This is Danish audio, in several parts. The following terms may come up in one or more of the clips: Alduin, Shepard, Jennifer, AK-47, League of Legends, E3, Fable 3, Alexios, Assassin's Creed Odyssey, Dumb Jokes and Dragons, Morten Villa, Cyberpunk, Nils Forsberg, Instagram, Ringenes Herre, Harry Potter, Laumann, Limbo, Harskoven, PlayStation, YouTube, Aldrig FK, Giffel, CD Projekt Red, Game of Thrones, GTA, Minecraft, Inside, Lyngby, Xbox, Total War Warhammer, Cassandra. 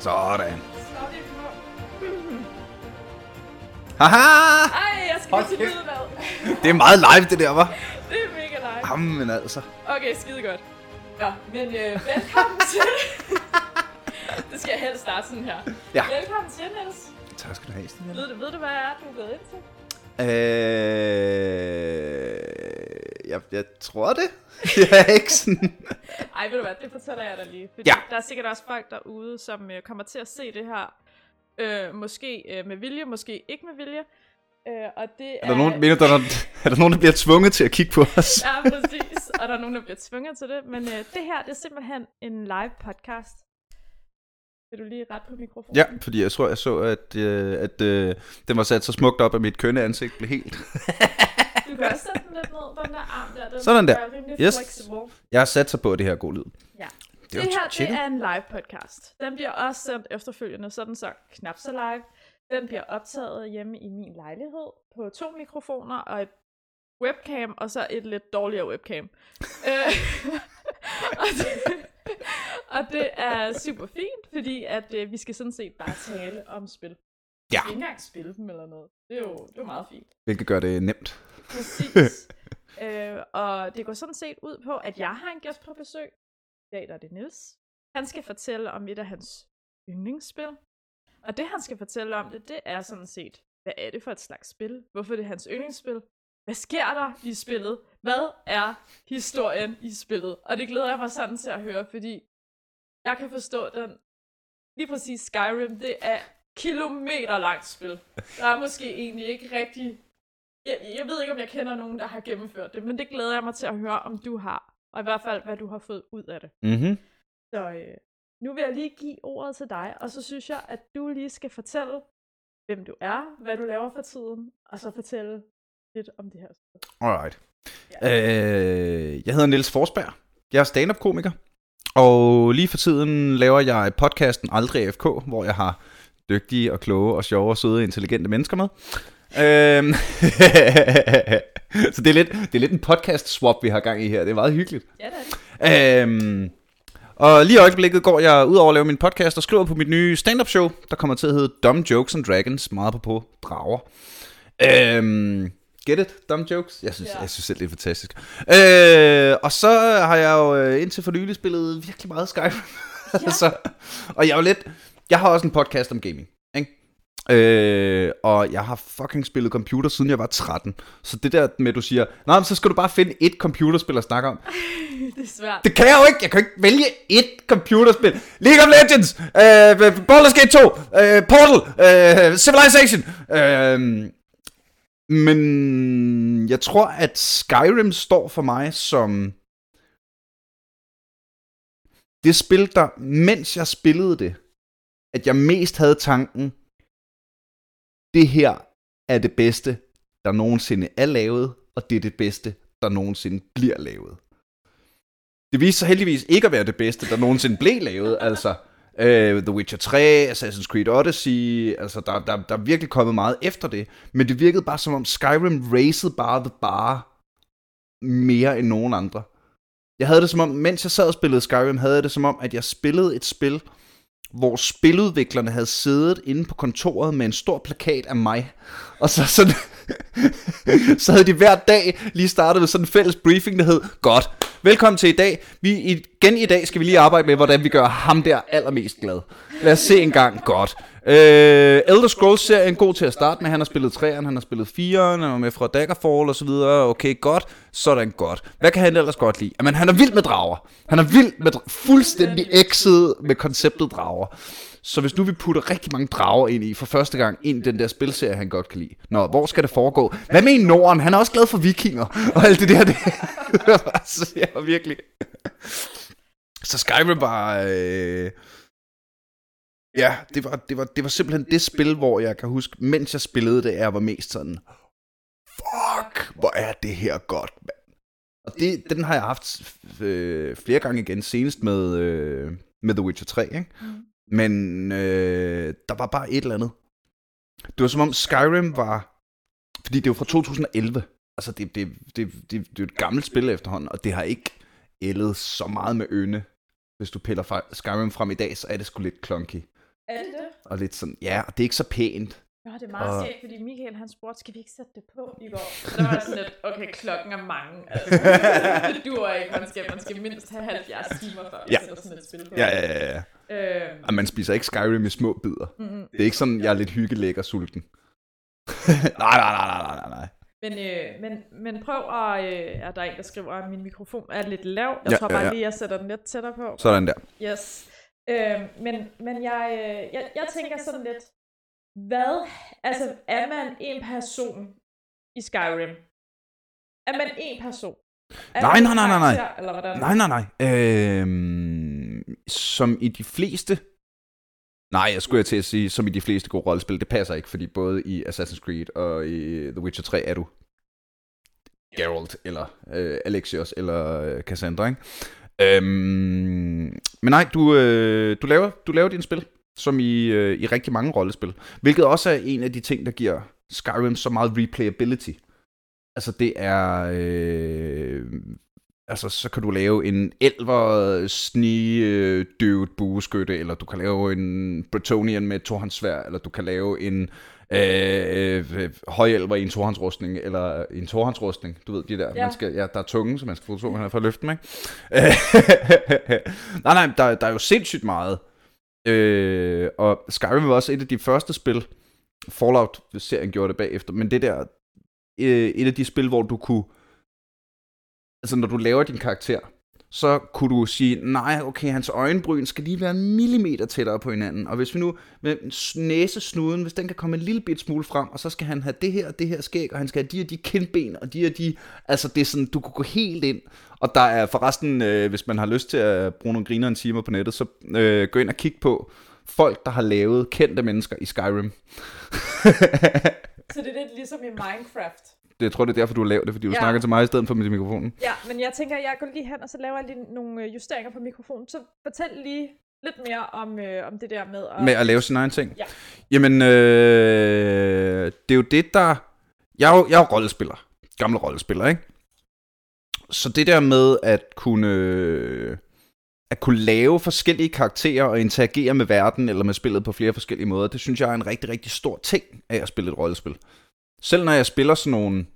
Sådan. Haha! Ej, jeg skal til lydbad. Det er meget live, det der, var. Det er mega live. Jamen altså. Okay, skide godt. Ja, men velkommen til... det skal jeg helst starte sådan her. Ja. Velkommen til, Niels. Tak skal du have. Ved du, hvad jeg er, du er gået ind til? Jeg tror det. Jeg er ikke sådan... Ej, ved du hvad, det fortæller jeg dig lige. Fordi der er sikkert også folk derude, som kommer til at se det her. Måske med vilje, måske ikke med vilje. Og det er... Er der nogen, der bliver tvunget til at kigge på os? Ja, præcis. Og der er nogen, der bliver tvunget til det. Men det her, det er simpelthen en live podcast. Vil du lige rette på mikrofonen? Ja, fordi jeg tror, jeg så, at den var sat så smukt op, at mit kønne ansigt blev helt... Du kan også sætte den lidt ned på den der arm der. Den sådan der. Yes. Flexible. Jeg har sat sig på, at det her er god lyd. Ja. Det her, det er en live podcast. Den bliver også sendt efterfølgende, sådan så knap så live. Den bliver optaget hjemme i min lejlighed på 2 mikrofoner og et webcam, og så et lidt dårligere webcam. og det er super fint, fordi at, vi skal sådan set bare tale om spil. Ja. Ikke engang spille dem eller noget. Det er jo meget fint. Hvilket gør det nemt. Præcis. Og det går sådan set ud på, at jeg har en gæst på besøg. I dag der er det Nils. Han skal fortælle om et af hans yndlingsspil. Og det, han skal fortælle om det er sådan set, hvad er det for et slags spil? Hvorfor det er hans yndlingsspil? Hvad sker der i spillet? Hvad er historien i spillet? Og det glæder jeg mig sådan til at høre, fordi jeg kan forstå den. Lige præcis Skyrim, det er kilometer langt spil. Der er måske egentlig ikke rigtig... Jeg ved ikke, om jeg kender nogen, der har gennemført det, men det glæder jeg mig til at høre, om du har. Og i hvert fald, hvad du har fået ud af det. Mm-hmm. Så nu vil jeg lige give ordet til dig, og så synes jeg, at du lige skal fortælle, hvem du er, hvad du laver for tiden, og så fortælle lidt om det her. Alright. Ja. Jeg hedder Nils Forsberg. Jeg er stand-up-komiker. Og lige for tiden laver jeg podcasten Aldrig FK, hvor jeg har dygtige og kloge og sjove og søde intelligente mennesker med. Så det er lidt en podcast swap, vi har gang i her. Det er meget hyggeligt. Ja, det er det. Og lige i øjeblikket går jeg ud over at lave min podcast og skriver på mit nye stand-up show, der kommer til at hedde Dumb Jokes and Dragons. Meget på drager. Get it? Dumb jokes? Jeg synes selv, det er fantastisk. Og så har jeg jo indtil for nylig spillet virkelig meget Skyrim. Ja. Og jeg har også en podcast om gaming. Og jeg har fucking spillet computer siden jeg var 13. Så det der med at du siger, nej, men så skal du bare finde et computerspil at snakke om. Det er svært. Det kan jeg jo ikke. Jeg kan ikke vælge et computerspil. League of Legends, Borderlands 2, Portal, Civilization. Men jeg tror at Skyrim står for mig som det spil der, mens jeg spillede det, at jeg mest havde tanken, det her er det bedste, der nogensinde er lavet, og det er det bedste, der nogensinde bliver lavet. Det viste sig heldigvis ikke at være det bedste, der nogensinde blev lavet. Altså, The Witcher 3, Assassin's Creed Odyssey, altså, der er virkelig kommet meget efter det. Men det virkede bare som om Skyrim racede bare mere end nogen andre. Jeg havde det som om, mens jeg sad og spillede Skyrim, havde jeg det som om, at jeg spillede et spil, hvor spiludviklerne havde siddet inde på kontoret med en stor plakat af mig. Og så havde de hver dag lige startet med sådan en fælles briefing, der hed, godt, velkommen til i dag. I dag skal vi lige arbejde med, hvordan vi gør ham der allermest glad. Lad os se en gang, godt. Elder Scrolls-serien god til at starte med. Han har spillet 3'eren, han har spillet 4'eren, han var med fra Daggerfall og så videre. Okay, godt. Sådan godt. Hvad kan han ellers godt lide? Jamen, han er vild med drager. Han er vild med fuldstændig exet med konceptet drager. Så hvis nu vi putter rigtig mange drager ind i for første gang, ind i den der spilserie, han godt kan lide. Nå, hvor skal det foregå? Hvad med i Norden? Han er også glad for vikinger og alt det der. Så jeg var virkelig... Så Skyrim var... Ja, det var simpelthen det spil, hvor jeg kan huske, mens jeg spillede det, jeg var mest sådan, fuck, hvor er det her godt, mand. Og den har jeg haft flere gange igen, senest med The Witcher 3, ikke? Men der var bare et eller andet. Det var som om Skyrim var, fordi det var fra 2011, altså det er et gammelt spil efterhånden, og det har ikke ældet så meget med øjne. Hvis du piller Skyrim frem i dag, så er det sgu lidt clunky. Er det det? Og lidt sådan, ja, og det er ikke så pænt. Ja, det er meget skægt, fordi Michael han spurgte, skal vi ikke sætte det på i går? Og der var sådan lidt, okay, klokken er mange. Altså, det duer ikke, man skal mindst have 70 timer før, ja, sætter sådan et spil på. Ja. Og man spiser ikke Skyrim i små bidder. Mm-hmm. Det er ikke sådan, jeg er lidt hyggelæg og sulten. Nej. Men prøv at... er der en, der skriver, at min mikrofon er lidt lav? Jeg tror bare lige, jeg sætter den lidt tættere på. Sådan der. Yes. Men jeg tænker sådan lidt... Hvad? Altså, er man en person i Skyrim? Er man en person? Nej. Eller hvordan? Nej. Som i de fleste... Nej, jeg skulle til at sige, som i de fleste gode rollespil, det passer ikke, fordi både i Assassin's Creed og i The Witcher 3 er du Geralt, eller Alexios, eller Cassandra, ikke? Men nej, du laver din spil, som i rigtig mange rollespil, hvilket også er en af de ting, der giver Skyrim så meget replayability. Altså det er... Altså, så kan du lave en elver, snigedøvet bueskytte, eller du kan lave en Bretonian med et tohåndssværd, eller du kan lave en højelver i en tohåndsrustning, eller en tohåndsrustning, du ved, de der. Ja. Man skal, ja, der er tunge, så man skal få to hænder for at løfte dem, ikke? Nej, der er jo sindssygt meget. Og Skyrim var også et af de første spil, Fallout-serien gjorde det bagefter, men det der, et af de spil, hvor du kunne... Altså, når du laver din karakter, så kunne du sige, nej, okay, hans øjenbryn skal lige være en millimeter tættere på hinanden. Og hvis vi nu med næsesnuden, hvis den kan komme en lille bit smule frem, og så skal han have det her og det her skæg, og han skal have de og de kindben, og de og de... Altså, det er sådan, du kunne gå helt ind. Og der er forresten, hvis man har lyst til at bruge nogle grineren timer på nettet, så gå ind og kig på folk, der har lavet kendte mennesker i Skyrim. Så det er lidt ligesom i Minecraft. Jeg tror, det er derfor, du har lavet det, fordi du snakker til mig i stedet for med mikrofonen. Ja, men jeg tænker, jeg går lige hen, og så laver jeg lige nogle justeringer på mikrofonen. Så fortæl lige lidt mere om det der med at... Med at lave sine egne ting? Ja. Jamen, det er jo det, der... Jeg er jo rollespiller. Gammel rollespiller, ikke? Så det der med at kunne lave forskellige karakterer og interagere med verden eller med spillet på flere forskellige måder, det synes jeg er en rigtig, rigtig stor ting af at spille et rollespil. Selv når jeg spiller sådan nogle,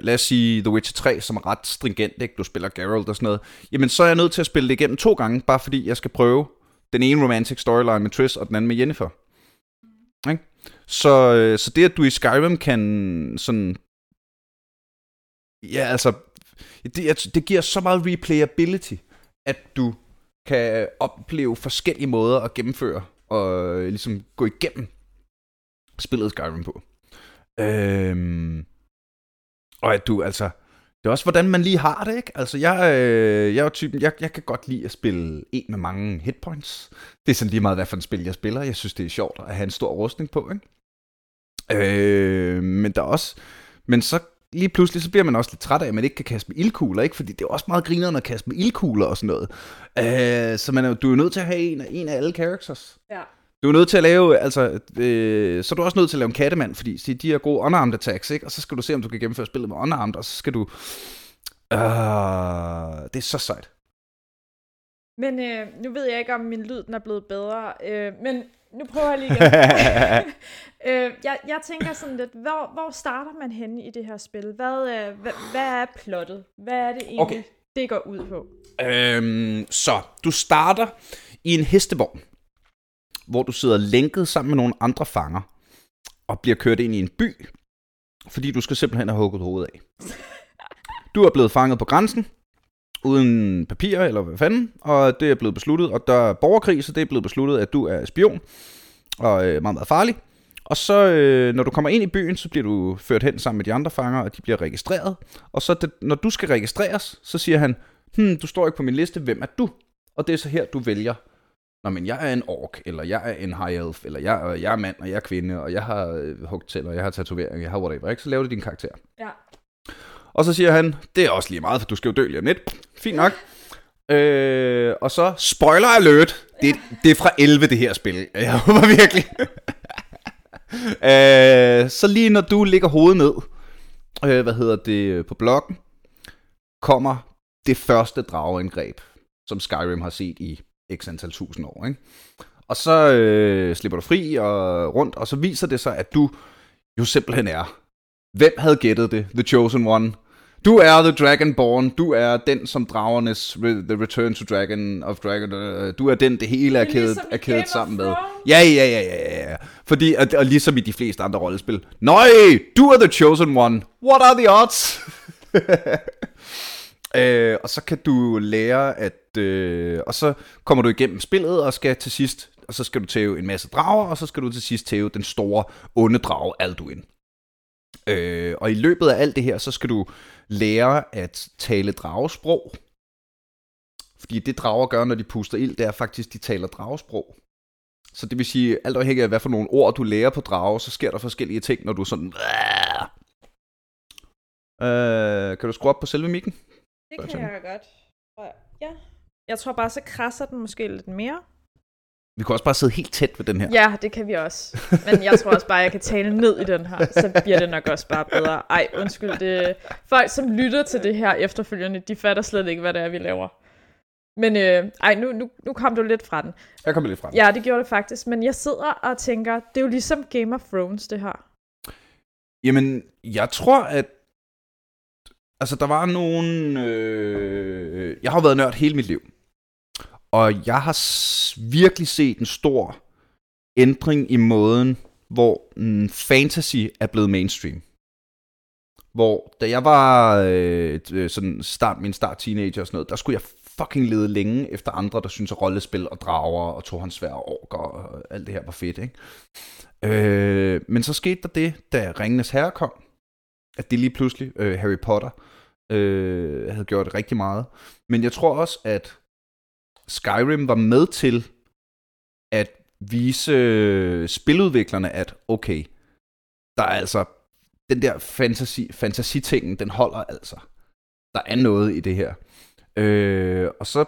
lad os sige The Witcher 3, som er ret stringent, ikke? Du spiller Geralt og sådan noget, jamen så er jeg nødt til at spille det igennem 2 gange, bare fordi jeg skal prøve den ene romantic storyline med Triss og den anden med Jennifer. Okay? Så det, at du i Skyrim kan sådan... Ja, altså... Det giver så meget replayability, at du kan opleve forskellige måder at gennemføre og ligesom gå igennem spillet Skyrim på. Og at du, altså, det er også hvordan man lige har det, ikke? Altså, jeg er jo typen, jeg kan godt lide at spille en med mange hitpoints. Det er sådan lige meget, hvad for en spil jeg spiller. Jeg synes, det er sjovt at have en stor rustning på, ikke? Men så lige pludselig, så bliver man også lidt træt af, at man ikke kan kaste med ildkugler, ikke? Fordi det er også meget grineren at kaste med ildkugler og sådan noget. Så du er nødt til at have en af alle characters. Ja. Du er nødt til at lave, altså, så er du også nødt til at lave en kattemand, fordi se, de er gode unarmed attacks, ikke? Og så skal du se, om du kan gennemføre spillet med unarmed, og så skal du... det er så sejt. Men nu ved jeg ikke, om min lyd den er blevet bedre, men nu prøver jeg lige igen. Jeg tænker sådan lidt, hvor starter man henne i det her spil? Hvad er plottet? Hvad er det egentlig, det går ud på? Så, du starter i en hestevogn, hvor du sidder lænket sammen med nogle andre fanger, og bliver kørt ind i en by, fordi du skal simpelthen have hugget hovedet af. Du er blevet fanget på grænsen, uden papirer eller hvad fanden, og det er blevet besluttet, og der er borgerkrig, så det er blevet besluttet, at du er spion, og meget, meget farlig. Og så, når du kommer ind i byen, så bliver du ført hen sammen med de andre fanger, og de bliver registreret. Og så, når du skal registreres, så siger han, du står ikke på min liste, hvem er du? Og det er så her, du vælger, nå, men jeg er en ork, eller jeg er en high elf, eller jeg er mand, og jeg er kvinde, og jeg har hugtænder, og jeg har tatovering, jeg har whatever, ikke? Så laver du din karakter. Ja. Og så siger han, det er også lige meget, for du skal jo dø lige om lidt. Fint nok. Og så, spoiler alert, det er fra 11 det her spil. Jeg håber virkelig. Så lige når du ligger hovedet ned, på blokken, kommer det første drageangreb, som Skyrim har set i x antal 1000 år, ikke? Og så slipper du fri og rundt, og så viser det sig, at du jo simpelthen er. Hvem havde gættet det? The Chosen One. Du er The Dragonborn. Du er den, som dragernes The Return to Dragon of Dragon. Du er den, det hele er kædet sammen med. Ja. Fordi, og ligesom i de fleste andre rollespil. Nøj, du er The Chosen One. What are the odds? Og så kan du lære at... og så kommer du igennem spillet og skal til sidst... Og så skal du tæve en masse drager, og så skal du til sidst tæve den store, onde drage Alduin. Og i løbet af alt det her, så skal du lære at tale dragesprog. Fordi det drager gør, når de puster ild, det er faktisk, de taler dragesprog. Så det vil sige, alt afhængig af hvad for nogle ord, du lærer på drage, så sker der forskellige ting, når du sådan... kan du skrue op på selve mikken? Det kan jeg godt. Ja. Jeg tror bare, så krasser den måske lidt mere. Vi kan også bare sidde helt tæt ved den her. Ja, det kan vi også. Men jeg tror også bare, jeg kan tale ned i den her. Så bliver det nok også bare bedre. Ej, undskyld. Det... Folk, som lytter til det her efterfølgende, de fatter slet ikke, hvad det er, vi laver. Men nu kom du lidt fra den. Jeg kom lidt fra den. Ja, det gjorde det faktisk. Men jeg sidder og tænker, det er jo ligesom Game of Thrones, det her. Jamen, jeg tror, at... Altså, der var nogen... Jeg har været nørd hele mit liv. Og jeg har virkelig set en stor ændring i måden, hvor fantasy er blevet mainstream. Hvor da jeg var min start teenager og sådan noget, der skulle jeg fucking lede længe efter andre, der synes at rollespil og drager og tohåndssværd og orker og alt det her var fedt, ikke? Men så skete der det, da Ringenes Herre kom, at det lige pludselig, Harry Potter, havde gjort rigtig meget. Men jeg tror også, at Skyrim var med til at vise spiludviklerne, at okay, der er altså, den der fantasitingen, den holder altså. Der er noget i det her. Og så,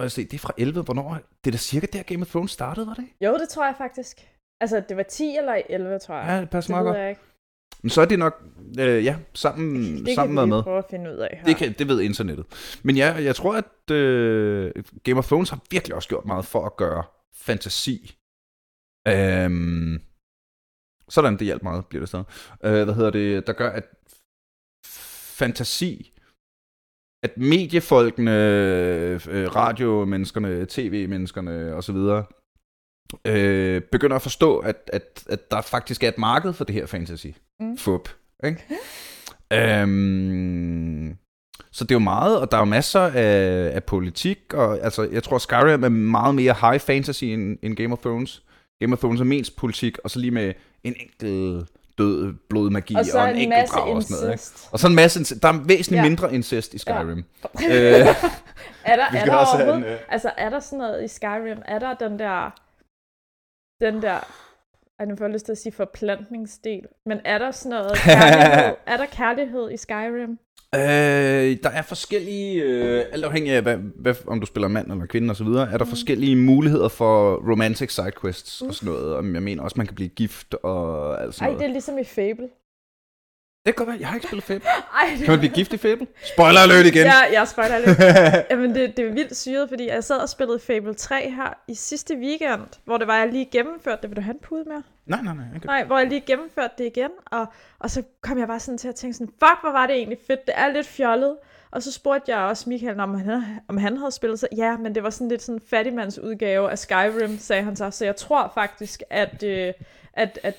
må jeg se, det er fra 11, hvornår? Det er da cirka der Game of Thrones startede, var det? Jo, det tror jeg faktisk. Altså, det var 10 eller 11, tror jeg. Ja, det passer meget godt. Men så er det nok, sammen med. Det kan vi prøve at finde ud af her. Det ved internettet. Men ja, jeg tror, at Game of Thrones har virkelig også gjort meget for at gøre fantasi. Sådan, det hjalp meget, bliver det stadig. Der gør, at fantasi, at mediefolkene, radiomenneskerne, tv-menneskerne osv., begynder at forstå, at der faktisk er et marked for det her fantasy. Fup, ikke? Så det er jo meget, og der er jo masser af politik, og altså, jeg tror, Skyrim er meget mere high fantasy end Game of Thrones. Game of Thrones er mest politik, og så lige med en enkelt død blodmagi og en enkelt drag og sådan noget, ikke? Og så en masse incest. Der er væsentligt mindre incest i Skyrim. Ja. er der overhovedet? Altså, er der sådan noget i Skyrim? Er der den der nu får jeg lyst til at sige forplantningsdel. Men er der sådan noget kærlighed? Er der kærlighed i Skyrim? Der er forskellige, alt afhængig af om du spiller mand eller kvinde og så videre, er der forskellige muligheder for romantic sidequests og sådan noget. Og jeg mener også, man kan blive gift og alt sådan noget. Ej, det er ligesom i Fable. Det kan godt være, jeg har ikke spillet Fable. Kan man blive gift i Fable? Spoiler alert igen! Ja, spoiler alert. Jamen, det er vildt syret, fordi jeg sad og spillede Fable 3 her i sidste weekend, hvor det var, jeg lige gennemførte det. Vil du have en pude mere? Nej. Okay. Nej, hvor jeg lige gennemførte det igen, og så kom jeg bare sådan til at tænke sådan, fuck, hvor var det egentlig fedt, det er lidt fjollet. Og så spurgte jeg også Michael, om han havde spillet sig. Ja, men det var sådan lidt sådan fattigmandsudgave af Skyrim, sagde han så. Så jeg tror faktisk, at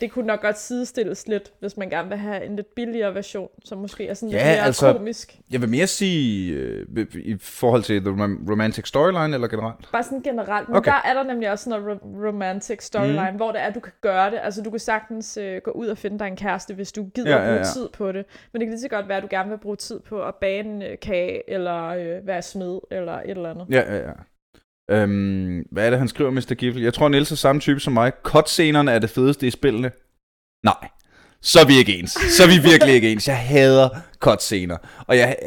det kunne nok godt sidestilles lidt, hvis man gerne vil have en lidt billigere version, som måske er sådan lidt mere komisk. Jeg vil mere sige i forhold til the romantic storyline, eller generelt? Bare sådan generelt, men okay. Der er der nemlig også sådan noget romantic storyline, hvor det er, at du kan gøre det. Altså, du kan sagtens gå ud og finde dig en kæreste, hvis du gider bruge tid på det. Men det kan lige så godt være, at du gerne vil bruge tid på at bage en kage, eller være smed, eller et eller andet. Ja. Hvad er det, han skriver, Mr. Giffel? Jeg tror, Niels er samme type som mig. Cutscenerne er det fedeste i spillene. Nej, så er vi ikke ens. Så er vi virkelig ikke ens. Jeg hader cutscener. Og jeg,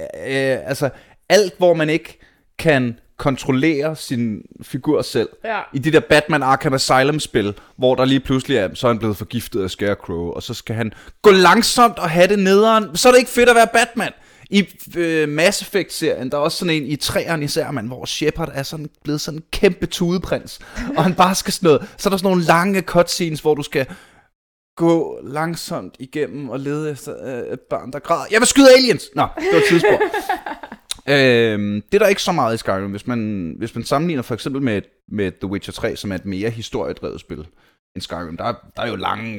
altså, alt, hvor man ikke kan kontrollere sin figur selv. Ja. I de der Batman Arkham Asylum-spil, hvor der lige pludselig er, så er han blevet forgiftet af Scarecrow, og så skal han gå langsomt og have det nederen. Så er det ikke fedt at være Batman. I Mass Effect-serien, der er også sådan en i træerne især, man, hvor Shepard er sådan, blevet sådan en kæmpe tudeprins, og han bare skal sådan noget. Så er der sådan nogle lange cutscenes, hvor du skal gå langsomt igennem og lede efter et barn, der græder. Jeg vil skyde aliens! Nå, det var et tidsspor. Det er der ikke så meget i Skyrim, hvis man sammenligner for eksempel med The Witcher 3, som er et mere historiedrevet spil end Skyrim. Der er jo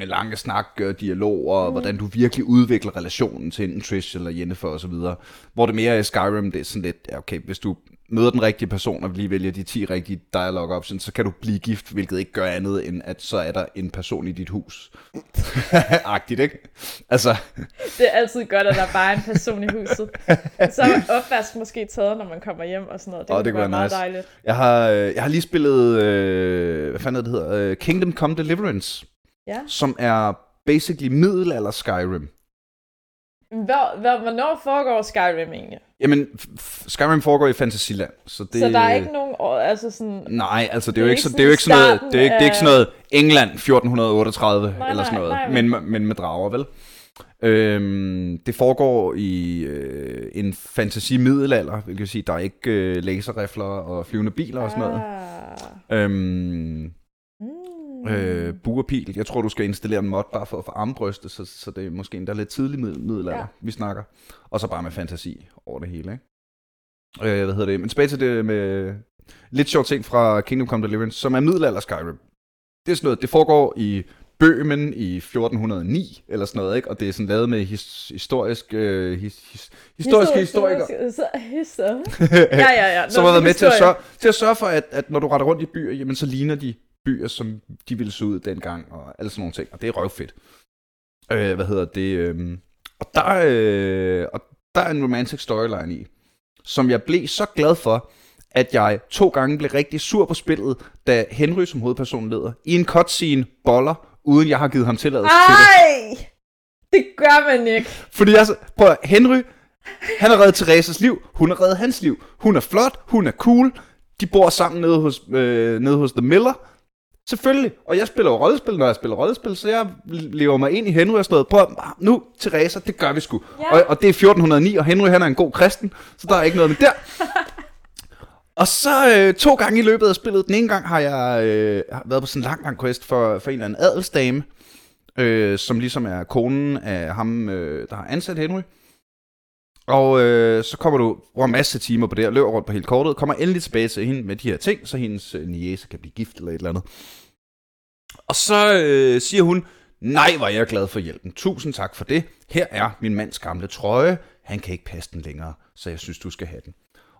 lange snak og dialoger, og hvordan du virkelig udvikler relationen til en Triss eller Jennifer og så videre. Hvor det mere er Skyrim, det er sådan lidt, okay, hvis du møder den rigtige person og lige vælger de 10 rigtige dialogue options, så kan du blive gift, hvilket ikke gør andet, end at så er der en person i dit hus. Agtigt, ikke? Altså. Det er altid godt, at der bare er en person i huset. Så er opvask måske taget, når man kommer hjem og sådan noget. Det kunne være meget nice. Dejligt. Jeg har lige spillet, Kingdom Come Deliverance, ja. Som er basically middelalder Skyrim. Hvornår foregår Skyrim egentlig? Jamen, Skyrim foregår i Fantasiland, så der er ikke nogen altså sådan. Nej, altså det er ikke sådan noget England 1438 eller sådan noget, men med drager, vel? Det foregår i en fantasi middelalder, hvilket vil sige, der er ikke laserrifler og flyvende biler og sådan noget. Buerpil. Jeg tror, du skal installere en mod bare for at få armbrøstet, så det er måske endda lidt tidlig middelalder, vi snakker. Og så bare med fantasi over det hele, ikke? Men tilbage til det med lidt sjovt ting fra Kingdom Come Deliverance, som er middelalder Skyrim. Det er sådan noget, det foregår i Bøhmen i 1409, eller sådan noget, ikke? Og det er sådan lavet med historiske historikere. Ja. Som har været med til at sørge for, at når du retter rundt i byer, jamen så ligner de byer, som de ville se ud dengang, og alle sådan nogle ting, og det er røvfedt. Og der er en romantic storyline i, som jeg blev så glad for, at jeg 2 gange blev rigtig sur på spillet, da Henry som hovedperson leder i en cutscene boller, uden jeg har givet ham tilladelse til det. Ej! Det gør man ikke. Fordi jeg så, prøv at, Henry, han har reddet Thereses liv, hun har reddet hans liv. Hun er flot, hun er cool, de bor sammen nede hos The Miller. Selvfølgelig, og jeg spiller rollespil, når jeg spiller rollespil, så jeg lever mig ind i Henry og sådan noget. Prøv nu, Theresa, det gør vi sgu. Ja. Og det er 1409, og Henry han er en god kristen, så der er ikke noget med der. Og så 2 gange i løbet af spillet, den ene gang har jeg været på sådan en lang quest for en eller anden adelsdame, som ligesom er konen af ham, der har ansat Henry. Og så kommer du bruger en masse timer på det og løber rundt på hele kortet, kommer endelig tilbage til hende med de her ting, så hendes niece kan blive gift eller et eller andet. Og så siger hun, nej, var jeg glad for hjælpen. Tusind tak for det. Her er min mands gamle trøje. Han kan ikke passe den længere, så jeg synes, du skal have den.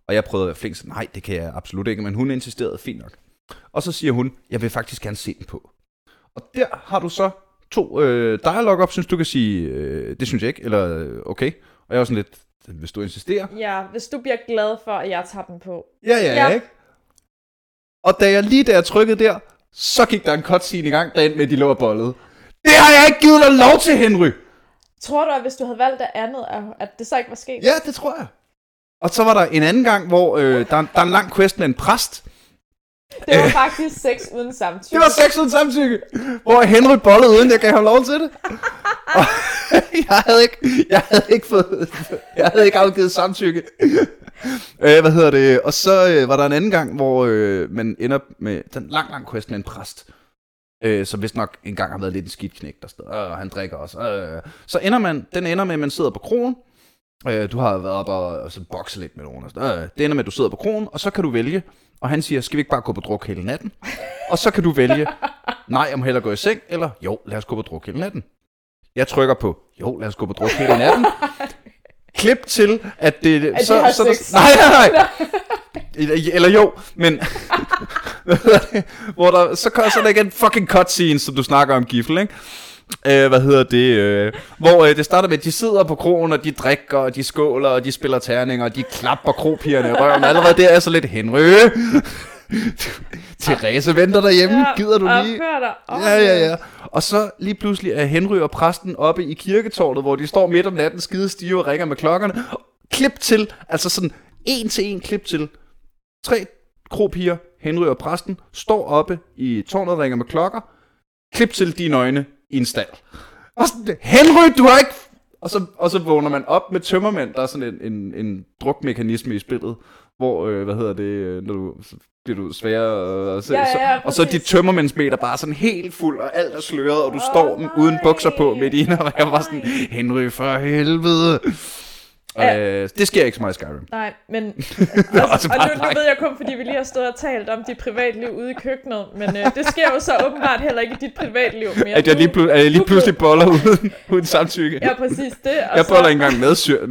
Og jeg prøvede at være flink, så nej, det kan jeg absolut ikke, men hun insisterede fint nok. Og så siger hun, jeg vil faktisk gerne se den på. Og der har du så 2 dialog options, du kan sige, det synes jeg ikke, eller okay. Og jeg var sådan lidt, hvis du insisterer. Ja, hvis du bliver glad for, at jeg tager den på. Ja, ikke? Og da jeg trykkede der, så gik der en cutscene i gang, der endte med, at de lå og bollede. Det har jeg ikke givet dig lov til, Henry! Tror du, at hvis du havde valgt det andet, at det så ikke var sket? Ja, det tror jeg. Og så var der en anden gang, hvor der er en lang quest med en præst. Det var faktisk sex uden samtykke. Det var sex uden samtykke, hvor Henry bollede uden, jeg gav ham lov til det. Og jeg havde ikke afgivet samtykke. Og så var der en anden gang, hvor man ender med den lang quest med en præst, som vist nok engang har været lidt en skidt knægt og sted. Han drikker også. Så ender man, den ender med, at man sidder på kroen. Du har været oppe og bokse lidt med nogen og sådan. Det ender med, at du sidder på kroen, og så kan du vælge. Og han siger, skal vi ikke bare gå på druk hele natten? Og så kan du vælge, nej, jeg må hellere gå i seng, eller jo, lad os gå på druk hele natten. Jeg trykker på, jo, lad os gå på druk hele natten. Klip til, at det... At så der, nej. Eller jo, men... hvor der, så er der igen fucking cutscene, som du snakker om, Giffel, ikke? Hvor det starter med, at de sidder på krogen, og de drikker, og de skåler, og de spiller terninger, og de klapper kropigerne i røven. Allerede der er så lidt Henry. Therese venter derhjemme, ja, gider du lige? Ja. Og så lige pludselig er Henry og præsten oppe i kirketårnet, hvor de står midt om natten, skide stive og ringer med klokkerne. Klip til, altså sådan 1-1 klip til. 3 kropiger, Henry og præsten, står oppe i tårnet og ringer med klokker. Klip til, de nøgne i en stald. Og sådan, Henry, du har ikke... Og så vågner man op med tømmermænd. Der er sådan en drukmekanisme i spillet, hvor, når du bliver du sværere at se. Ja, og så de tømmermændsmeter bare sådan helt fuld, og alt er sløret, og du står uden bukser på midt i, og jeg var sådan, Henry for helvede. Ja. Det sker ikke så meget i Skyrim. Nej, men og nu ved jeg kun, fordi vi lige har stået og talt om dit privatliv ude i køkkenet. Men det sker jo så åbenbart heller ikke i dit privatliv mere. At jeg lige pludselig boller uden samtykke. Ja, præcis det. Og jeg boller ikke engang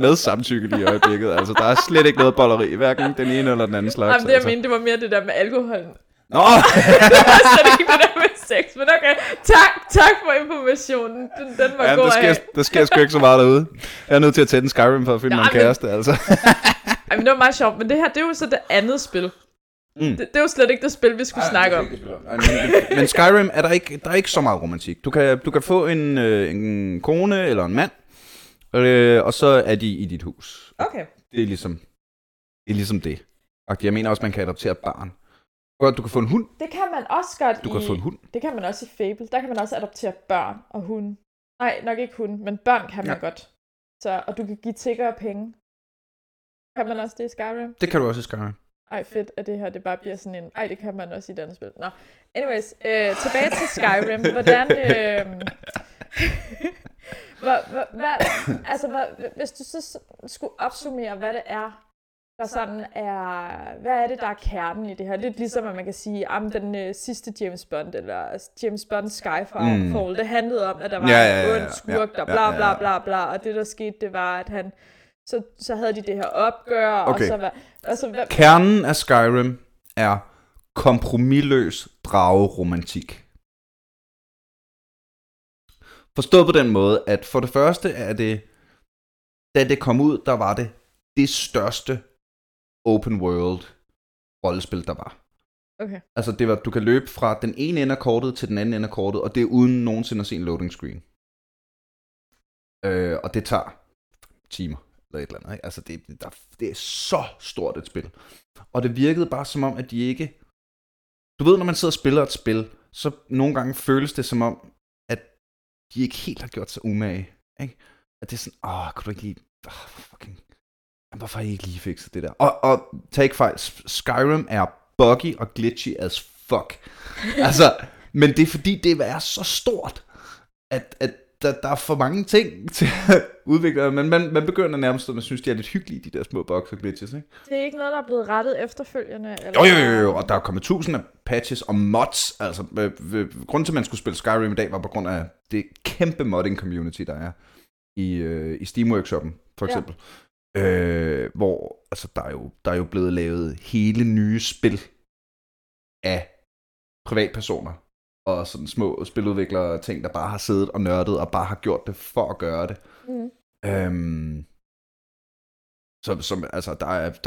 med samtykke lige i øjeblikket. Altså, der er slet ikke noget bolleri, hverken den ene eller den anden slags. Jamen, det jeg mente, det var mere det der med alkoholen. Nå! Det var slet ikke det der med sex, men okay. Tak for informationen. Den var god af. Der sker sgu ikke så meget derude. Jeg er nødt til at tænde Skyrim for at finde en kæreste, altså. Jamen, det var meget sjovt, men det her, det er jo så det andet spil. Mm. Det er jo slet ikke det spil, vi skulle snakke om. Men Skyrim, der er ikke så meget romantik. Du kan få en kone eller en mand, og så er de i dit hus. Okay. Det er ligesom det. Og jeg mener også, man kan adoptere et barn. Du kan få en hund. Det kan man også godt. Du kan få en hund. Det kan man også i Fable. Der kan man også adoptere børn og hunde. Nej, nok ikke hunde, men børn kan man godt. Så, og du kan give tiggere penge. Kan man også det i Skyrim? Det kan du også i Skyrim. Ej, fedt, at det her det bare bliver sådan en... Ej, det kan man også i et andet spil. Nå, anyways. Tilbage til Skyrim. Hvordan... hvis du så skulle opsummere, hvad det er, der sådan er, hvad er det, der er kernen i det her? Lidt ligesom, at man kan sige, den sidste James Bond, eller James Bond Skyfall, det handlede om, at der var en ond skurk, der bla bla bla bla, og det, der skete, det var, at han, så havde de det her opgør, okay. Kernen af Skyrim er kompromisløs drageromantik. Forstået på den måde, at for det første er det, da det kom ud, der var det største open world rollespil, der var. Okay. Altså det var, du kan løbe fra den ene ende af kortet til den anden ende af kortet, og det er uden nogensinde at se en loading screen. Og det tager timer, eller et eller andet. Ikke? Altså det er så stort et spil. Og det virkede bare som om, at de ikke... Du ved, når man sidder og spiller et spil, så nogle gange føles det som om, at de ikke helt har gjort sig umage. Ikke? At det er sådan, kunne du ikke lige... Hvorfor har I ikke lige fikset det der? Og tag ikke fejl, Skyrim er buggy og glitchy as fuck. Altså, men det er fordi, det er så stort, at der er for mange ting til at udvikle. Men man begynder nærmest, at man synes, de er lidt hyggelige, de der små bugs og glitches, ikke? Det er ikke noget, der er blevet rettet efterfølgende? Eller? Jo, og der er kommet 1000 af patches og mods. Altså, grunden til, at man skulle spille Skyrim i dag, var på grund af det kæmpe modding community, der er i Steam-workshoppen, for eksempel. Ja. Hvor altså, der er jo blevet lavet hele nye spil af privatpersoner og sådan små spiludviklere og ting, der bare har siddet og nørdet og bare har gjort det for at gøre det. Mm. Der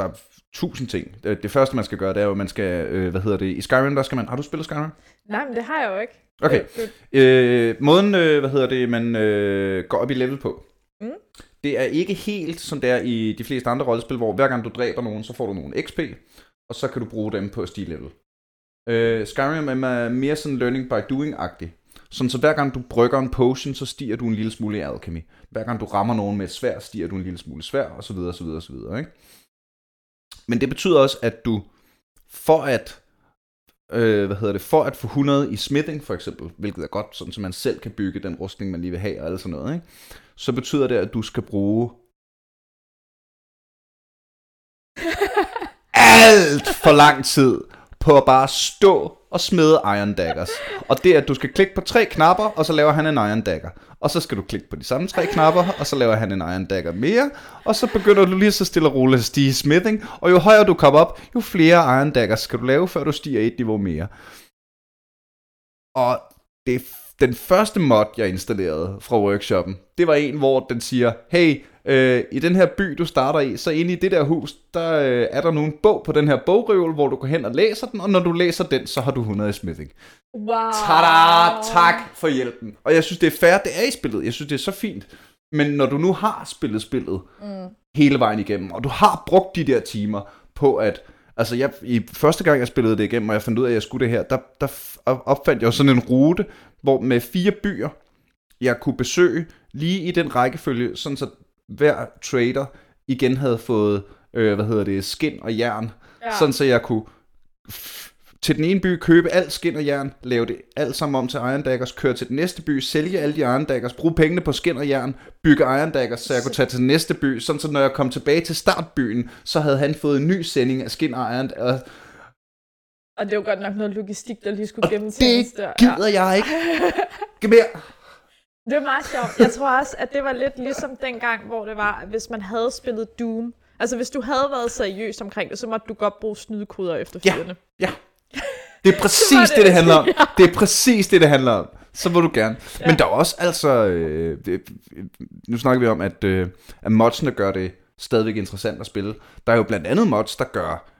er 1000 ting. Det første, man skal gøre, det er jo, at man skal, i Skyrim, der skal man... Har du spillet Skyrim? Nej, men det har jeg jo ikke. Okay. Måden, man går op i level på, det er ikke helt, som det er i de fleste andre rollespil, hvor hver gang du dræber nogen, så får du nogle XP, og så kan du bruge dem på stil-level. Skyrim er mere sådan learning by doing-agtig. Sådan, så hver gang du brygger en potion, så stiger du en lille smule i alchemy. Hver gang du rammer nogen med et svær, stiger du en lille smule svær, og så videre, og så videre, og så videre, ikke? Men det betyder også, at du for at få 100 i smithing, for eksempel, hvilket er godt, sådan så man selv kan bygge den rustning, man lige vil have, og alt sådan noget, ikke? Så betyder det, at du skal bruge alt for lang tid på at bare stå og smide iron daggers. Og det er, at du skal klikke på 3 knapper, og så laver han en iron dagger. Og så skal du klikke på de samme 3 knapper, og så laver han en iron dagger mere. Og så begynder du lige så stille og roligt at stige smithing. Og jo højere du kommer op, jo flere iron daggers skal du lave, før du stiger et niveau mere. Og det er den første mod, jeg installerede fra workshoppen, det var en, hvor den siger, hey, i den her by, du starter i, så inde i det der hus, der er der nu en bog på den her bogreol, hvor du går hen og læser den, og når du læser den, så har du 100 i smithing. Wow. Tada! Tak for hjælpen. Og jeg synes, det er fair, det er i spillet. Jeg synes, det er så fint. Men når du nu har spillet hele vejen igennem, og du har brugt de der timer på at... Altså, i første gang, jeg spillede det igennem, og jeg fandt ud af, at jeg skulle det her, der opfandt jeg jo sådan en rute, hvor med 4 byer, jeg kunne besøge lige i den rækkefølge, sådan så hver trader igen havde fået, skin og jern, ja. Sådan så jeg kunne til den ene by købe alt skin og jern, lave det alt sammen om til Iron Daggers, køre til den næste by, sælge alle de Iron Daggers, bruge pengene på skin og jern, bygge Iron Daggers, så jeg kunne tage til den næste by, sådan så når jeg kom tilbage til startbyen, så havde han fået en ny sending af skin og Iron Daggers. Og det var godt nok noget logistik, der lige skulle gennemtændes der. Og det gider jeg ikke. Giv mere. Det er meget sjovt. Jeg tror også, at det var lidt ligesom dengang, hvor det var, hvis man havde spillet Doom. Altså, hvis du havde været seriøs omkring det, så måtte du godt bruge snydekoder efterfølgende. Ja, ja. Det er præcis det handler om. Ja. Det er præcis det handler om. Så må du gerne. Ja. Men der er også altså... nu snakker vi om, at modsene gør det stadigvæk interessant at spille. Der er jo blandt andet mods, der gør...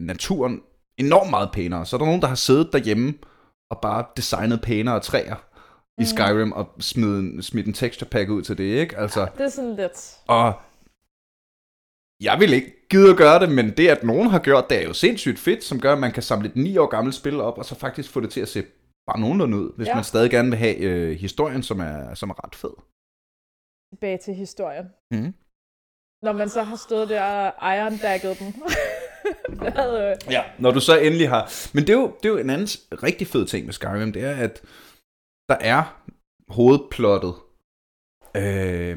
naturen enormt meget pænere. Så er der nogen, der har siddet derhjemme og bare designet pænere træer i Skyrim og smidt en texture pack ud til det, ikke? Altså, ja, det er sådan lidt. Og jeg vil ikke gide at gøre det, men det, at nogen har gjort, det er jo sindssygt fedt, som gør, at man kan samle et 9 år gammelt spil op, og så faktisk få det til at se bare nogenlunde ud, hvis man stadig gerne vil have historien, som er ret fed. Tilbage til historien. Mhm. Når man så har stået der og iron-dagget dem. Ja, når du så endelig har... Men det er jo en anden rigtig fed ting med Skyrim, det er, at der er hovedplottet,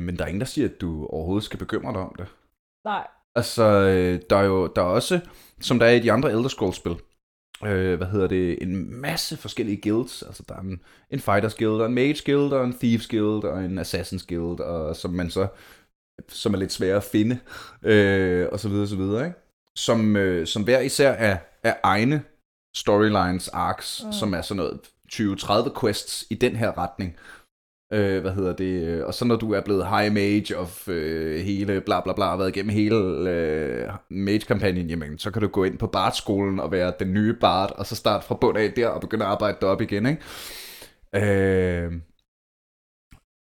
men der er ingen, der siger, at du overhovedet skal bekymre dig om det. Nej. Altså, der er også, som der er i de andre Elder Scrolls-spil, en masse forskellige guilds. Altså, der er en Fighters Guild, og en Mage Guild, og en Thieves Guild, og en Assassins Guild, og som man så... som er lidt svære at finde, og så videre, ikke? Som hver især er egne storylines, arcs, som er sådan noget 20-30 quests i den her retning. Og så når du er blevet high mage of hele bla bla bla, været igennem hele mage-kampagnen, jamen, så kan du gå ind på bardskolen og være den nye bard, og så starte fra bund af der og begynde at arbejde derop igen, ikke?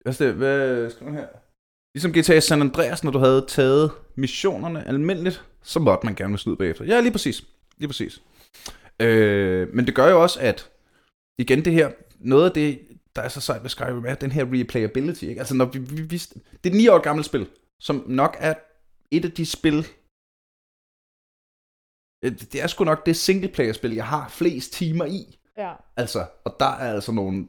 Hvad skal man her? Ligesom GTA San Andreas, når du havde taget missionerne almindeligt, så måtte man gerne vil snyde bagefter. Ja, lige præcis. Lige præcis. Men det gør jo også, at igen det her, noget af det, der er så sejt ved Skyrim, er den her replayability. Ikke? Altså, når vi det er et 9 år gammelt spil, som nok er et af de spil... Det er sgu nok det singleplayer-spil, jeg har flest timer i. Ja. Altså, og der er altså nogle...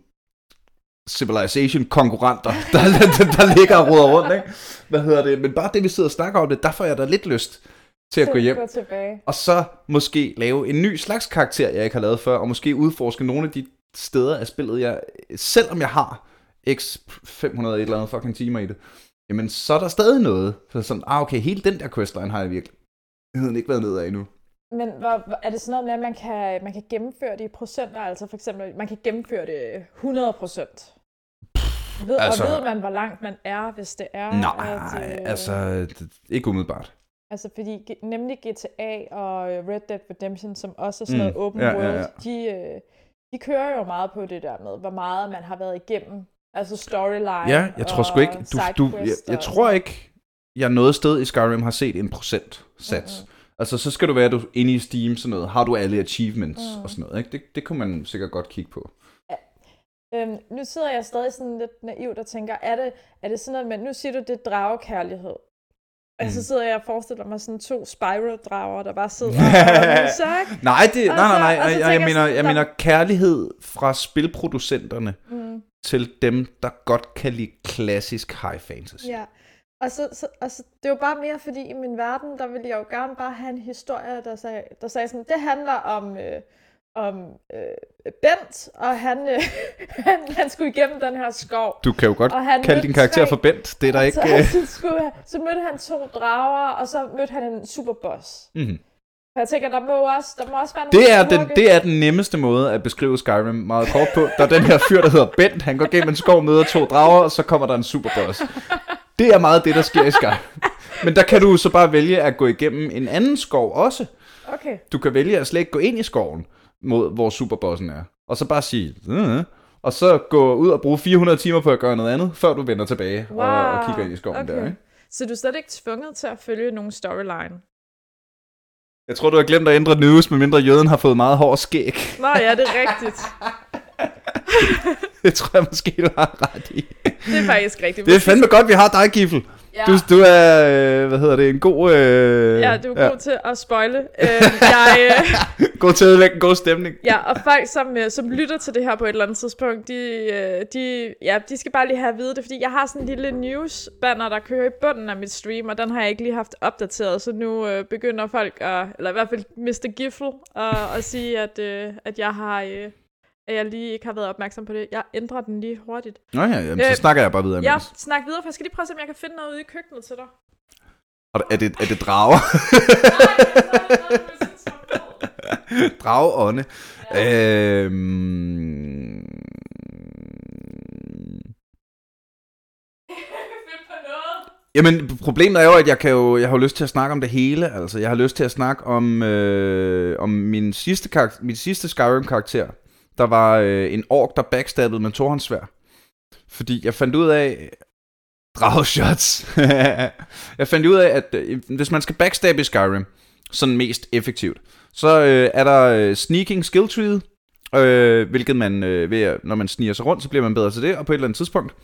Civilization-konkurrenter, der ligger og roder rundt, ikke? Men bare det, vi sidder og snakker om det, der får jeg da lidt lyst til at gå hjem. Og så måske lave en ny slags karakter, jeg ikke har lavet før, og måske udforske nogle af de steder af spillet, jeg, selvom jeg har x 500 et eller andet fucking timer i det, jamen så er der stadig noget. Så sådan, okay, hele den der questline har jeg virkelig ikke været nede af endnu. Men er det sådan noget med, at man kan gennemføre det i procenter? Altså for eksempel, man kan gennemføre det 100%. Ved man, hvor langt man er, hvis det er? Ikke umiddelbart. Altså, fordi nemlig GTA og Red Dead Redemption, som også er sådan noget open world, de kører jo meget på det der med, hvor meget man har været igennem. Altså storyline, ja, jeg tror sgu ikke. Jeg tror ikke, jeg noget sted i Skyrim har set en procentsats. Mm-hmm. Altså, så skal du være inde i Steam, sådan noget. Har du alle achievements og sådan noget, ikke? Det kunne man sikkert godt kigge på. Ja. Nu sidder jeg stadig sådan lidt naivt og tænker, er det sådan noget, men nu siger du, det er dragekærlighed. Og så sidder jeg og forestiller mig sådan to Spyro-drager, der bare sidder og musak. Nej. Jeg mener kærlighed fra spilproducenterne til dem, der godt kan lide klassisk high fantasy. Ja. Og så det var bare mere, fordi i min verden, der ville jeg jo gerne bare have en historie, der sagde sådan, det handler om Bent, og han skulle igennem den her skov. Du kan jo godt kalde din karakter for Bent, det er der ikke... Så mødte han 2 drager, og så mødte han en superboss. Mm-hmm. Jeg tænker, der må også være det er den nemmeste måde at beskrive Skyrim meget kort på. Der er den her fyr, der hedder Bent, han går gennem en skov, møder 2 drager, og så kommer der en superboss. Det er meget det, der sker i Skyrim. Men der kan du så bare vælge at gå igennem en anden skov også. Okay. Du kan vælge at slet ikke gå ind i skoven, mod hvor superbossen er. Og så bare sige, og så gå ud og bruge 400 timer på at gøre noget andet, før du vender tilbage og kigger ind i skoven der. Ikke? Så du er slet ikke tvunget til at følge nogen storyline? Jeg tror, du har glemt at ændre news, medmindre jøden har fået meget hård skæg. Nå ja, det er rigtigt. Det tror jeg måske, du har ret i. Det er faktisk rigtigt. Det er fandme godt, vi har dig, Giffel. Ja. Du er, hvad hedder det, en god... Ja, du er god til at spoile. God til at udlægge en god stemning. Ja, og folk, som lytter til det her på et eller andet tidspunkt, de skal bare lige have at vide det, fordi jeg har sådan en lille news-banner, der kører i bunden af mit stream, og den har jeg ikke lige haft opdateret, så nu begynder folk, eller i hvert fald Mr. Giffel, at sige, at jeg har... at jeg lige ikke har været opmærksom på det. Jeg ændrer den lige hurtigt. Nå ja, så snakker jeg bare videre. Ja, snak videre, for jeg skal lige prøve at se, om jeg kan finde noget ude i køkkenet til dig. Er det drager? Nej, drageånde. Ja. Jamen, problemet er jo, at jeg har lyst til at snakke om det hele. Altså, jeg har lyst til at snakke om min sidste Skyrim-karakter. Der var en ork, der backstabbede med tohåndssværd. Fordi jeg fandt ud af... Dragshots. Jeg fandt ud af, at hvis man skal backstabbe i Skyrim, sådan mest effektivt, så er der sneaking skill tree, hvilket man, når man sniger sig rundt, så bliver man bedre til det, og på et eller andet tidspunkt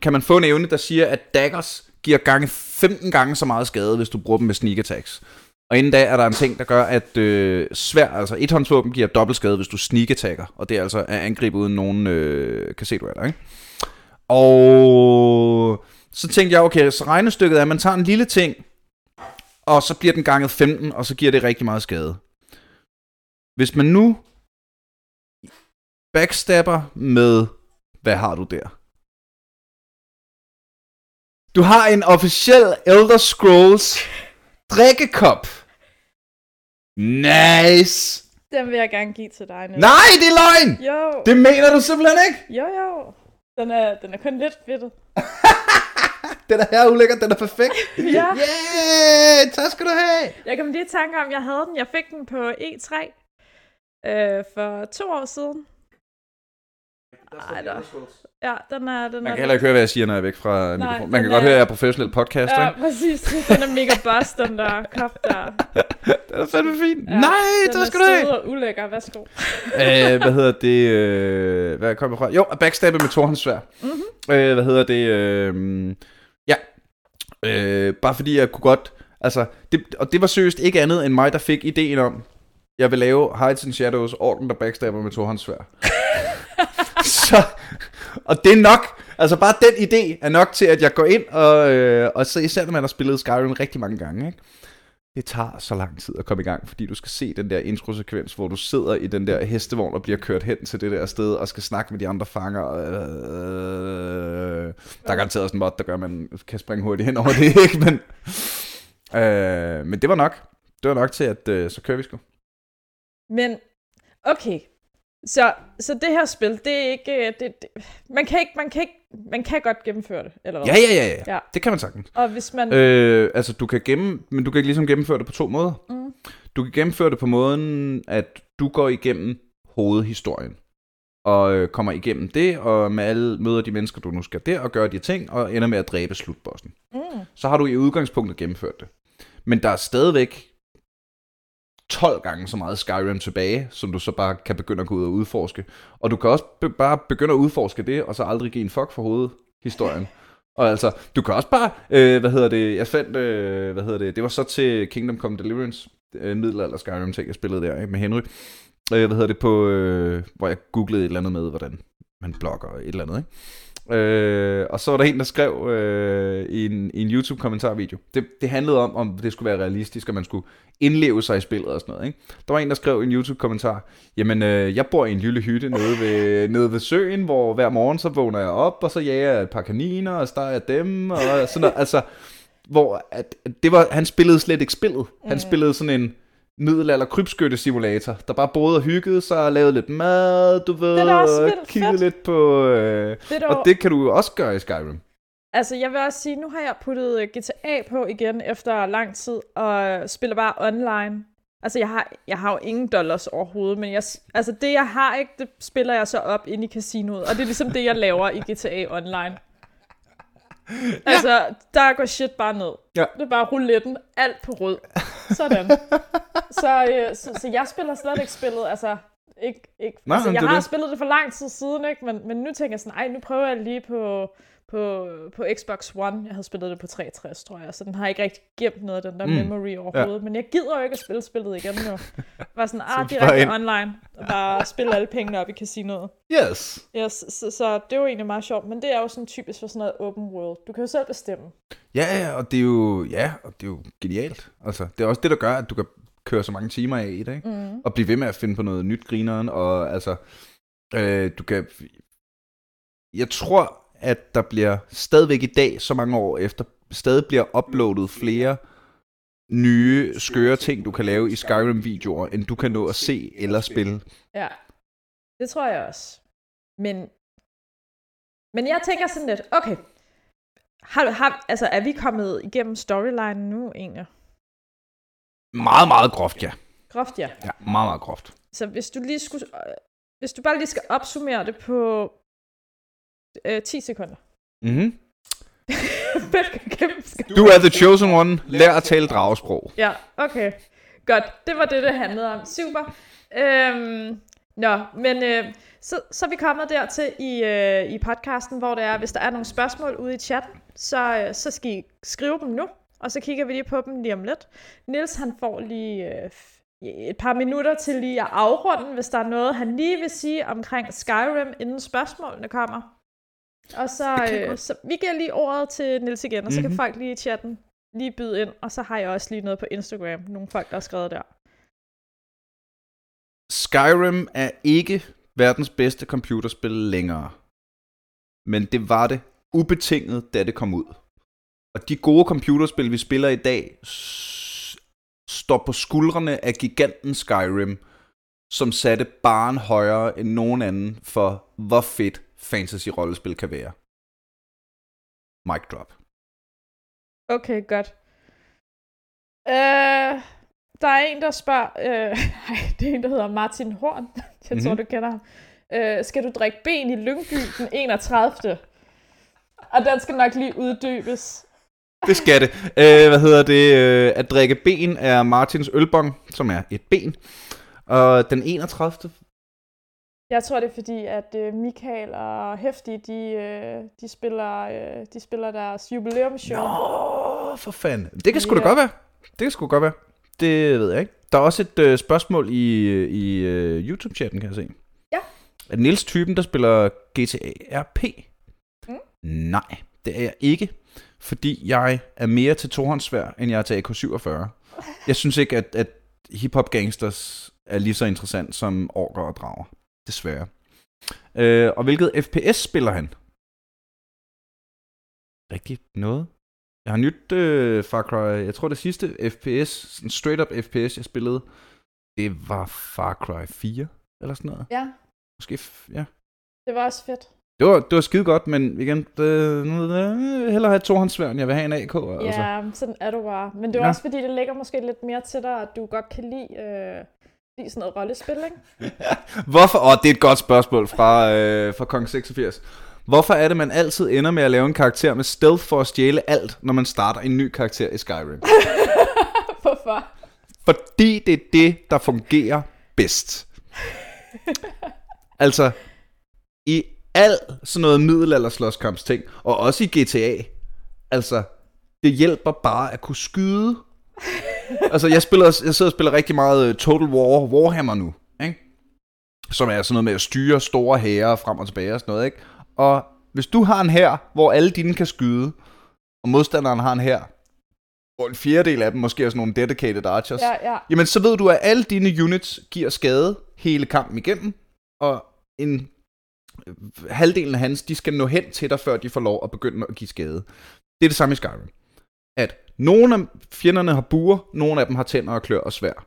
kan man få en evne, der siger, at daggers giver 15 gange så meget skade, hvis du bruger dem med sneak attacks. Og inden da er der en ting, der gør, at altså ethåndsvåben giver dobbelt skade, hvis du sneak-attacker. Og det er altså angreb uden nogen kan se, du er der, ikke? Og så tænkte jeg, okay, så regnestykket er, at man tager en lille ting, og så bliver den ganget 15, og så giver det rigtig meget skade. Hvis man nu backstabber med, hvad har du der? Du har en officiel Elder Scrolls... drikkekop. Nice. Den vil jeg gerne give til dig nu. Nej, det er løgn. Jo. Det mener du simpelthen ikke? Jo. Den er kun lidt fedtet. Den er her ulækkert, den er perfekt. Ja. Yeah, tak skal du have. Jeg kom lige i tanke om, jeg havde den. Jeg fik den på E3 for 2 år siden. Ej, der. Ja, den er man kan heller ikke høre, hvad jeg siger, når jeg er væk fra mikrofonen. Man kan godt høre, at jeg er professionel podcaster. Ja, ikke? Præcis. Den er mega bust, den der kop der. Den er fandme fin. Ja, nej, det skal du ikke. Den er sød og ulækker. Værsgo. Hvad hedder det? Hvad kommer fra? Jo, backstabbe med tohåndssværd. Mm-hmm. Hvad hedder det? Ja. Bare fordi jeg kunne godt... Altså, det var seriøst ikke andet end mig, der fik ideen om, jeg vil lave Hides and Shadows, orken, der backstabber med tohåndssværd. Så, og det er nok, altså bare den idé er nok til, at jeg går ind og så især når man har spillet Skyrim rigtig mange gange, ikke? Det tager så lang tid at komme i gang, fordi du skal se den der introsekvens, hvor du sidder i den der hestevogn og bliver kørt hen til det der sted og skal snakke med de andre fanger. Der er garanteret også en mod, der gør, at man kan springe hurtigt hen over det, ikke? Men det var nok. Det var nok til, at så kører vi sgu. Men, okay. Så det her spil, det er ikke man kan godt gennemføre det eller hvad? Ja. Det kan man sagtens. Og hvis man altså du kan men du kan ikke ligesom gennemføre det på to måder. Mm. Du kan gennemføre det på måden, at du går igennem hovedhistorien og kommer igennem det og med alle møder de mennesker du nu skal der og gør de ting og ender med at dræbe slutbossen. Mm. Så har du i udgangspunktet gennemført det. Men der er stadigvæk 12 gange så meget Skyrim tilbage, som du så bare kan begynde at gå ud og udforske. Og du kan også bare begynde at udforske det, og så aldrig give en fuck for hovedhistorien. Og altså, du kan også bare, det var så til Kingdom Come Deliverance, middelalder Skyrim ting, jeg spillede der med Henry, hvor jeg googlede et eller andet med, hvordan man blogger et eller andet, ikke? Og så var der en, der skrev i en YouTube-kommentarvideo. Det handlede om det skulle være realistisk, og man skulle indleve sig i spillet og sådan noget, ikke? Der var en, der skrev i en YouTube-kommentar, jamen, jeg bor i en lille hytte nede ved søen, hvor hver morgen så vågner jeg op, og så jager jeg et par kaniner, og steger dem, og sådan noget. Altså, hvor han spillede slet ikke spillet. Han spillede sådan en middelalder krybskytte-simulator, der bare boede og hyggede sig og lavede lidt mad, du ved, og kiggede lidt på... og det kan du også gøre i Skyrim. Altså, jeg vil også sige, nu har jeg puttet GTA på igen efter lang tid, og spiller bare online. Altså, jeg har jo ingen dollars overhovedet, men det, jeg har ikke, det spiller jeg så op inde i casinoet, og det er ligesom det, jeg laver i GTA Online. Altså, der går shit bare ned. Ja. Det er bare rouletten, alt på rød. Sådan. Så jeg spiller slet ikke spillet, altså... Nej, altså, jeg har det. Spillet det for lang tid siden, ikke? Men nu tænker jeg sådan, ej, nu prøver jeg lige på Xbox One. Jeg havde spillet det på 360, tror jeg, så den har ikke rigtig gemt noget af den der memory overhovedet. Ja. Men jeg gider jo ikke at spille spillet igen nu. Bare sådan, direkte online, og bare spille alle pengene op i casinoet. Yes, så det er jo egentlig meget sjovt, men det er jo sådan typisk for sådan noget open world. Du kan jo selv bestemme. Ja, og det er jo, genialt. Altså, det er også det, der gør, at du kan kører så mange timer af i det, ikke? Mm. Og blive ved med at finde på noget nyt, grineren, og altså, du kan... Jeg tror, at der bliver stadigvæk i dag, så mange år efter, stadig bliver uploadet flere nye, skøre ting, du kan lave i Skyrim-videoer, end du kan nå at se eller spille. Ja, det tror jeg også. Men jeg tænker sådan lidt, okay, altså, er vi kommet igennem storylinen nu, egentlig? Meget, meget groft, ja. Groft, ja. Ja, meget, meget groft. Så hvis du bare lige skal opsummere det på 10 sekunder. Mhm. Du er the chosen one. Lær at tale dragesprog. Ja, okay. Godt, det var det handlede om. Super. Så er vi kommet dertil i podcasten, hvor det er, hvis der er nogle spørgsmål ude i chatten, så skal I skrive dem nu. Og så kigger vi lige på dem lige om lidt. Nils, han får lige et par minutter til lige at afrunde, hvis der er noget, han lige vil sige omkring Skyrim, inden spørgsmålene kommer. Og så vi giver lige ordet til Nils igen, og så kan folk lige i chatten lige byde ind. Og så har jeg også lige noget på Instagram, nogle folk, der har skrevet der. Skyrim er ikke verdens bedste computerspil længere. Men det var det ubetinget, da det kom ud. Og de gode computerspil, vi spiller i dag, står på skuldrene af giganten Skyrim, som satte barren højere end nogen anden for, hvor fedt fantasy-rollespil kan være. Mic drop. Okay, godt. Der er en, der spørger... det er en, der hedder Martin Horn. Jeg tror, du kender ham. Skal du drikke ben i Lyngby den 31. Og den skal nok lige uddybes. Det skal det. At drikke ben er Martins ølbong, som er et ben. Og den 31. Jeg tror, det er fordi, at Michael og Heftige, de spiller deres jubilæumshow. Nå, for fanden. Det kan sgu da godt være. Det ved jeg ikke. Der er også et spørgsmål i YouTube-chatten, kan jeg se. Ja. Er Niels-typen, der spiller GTA RP? Nej, det er jeg ikke. Fordi jeg er mere til tohåndssværd, end jeg er til AK-47. Jeg synes ikke, at hip-hop gangsters er lige så interessant som orker og drager. Desværre. Og hvilket FPS spiller han? Rigtig noget. Jeg har nyt Far Cry. Jeg tror det sidste FPS, sådan straight up FPS, jeg spillede, det var Far Cry 4 eller sådan noget. Ja. Måske, ja. Det var også fedt. Det var skide godt, men igen, hellere have et tohåndssværd, end jeg vil have en AK. Altså. Ja, sådan er du bare. Men det er også fordi, det ligger måske lidt mere til dig, at du godt kan lide sådan noget rollespil, ikke? Hvorfor? Det er et godt spørgsmål fra Kong 86. Hvorfor er det, man altid ender med at lave en karakter med stealth for at stjæle alt, når man starter en ny karakter i Skyrim? Hvorfor? Fordi det er det, der fungerer bedst. Altså, i alt sådan noget middelalderslåskamps-ting, og også i GTA. Altså, det hjælper bare at kunne skyde. Altså, jeg sidder og spiller rigtig meget Total War Warhammer nu, ikke? Som er sådan noget med at styre store hære frem og tilbage og sådan noget, ikke? Og hvis du har en hær, hvor alle dine kan skyde, og modstanderen har en hær, hvor en fjerdedel af dem måske er sådan nogle dedicated archers, jamen så ved du, at alle dine units giver skade hele kampen igennem, og halvdelen af hans, de skal nå hen til dig, før de får lov at begynde at give skade. Det er det samme i Skyrim. At nogle af fjenderne har buer, nogle af dem har tænder og klør og sværd.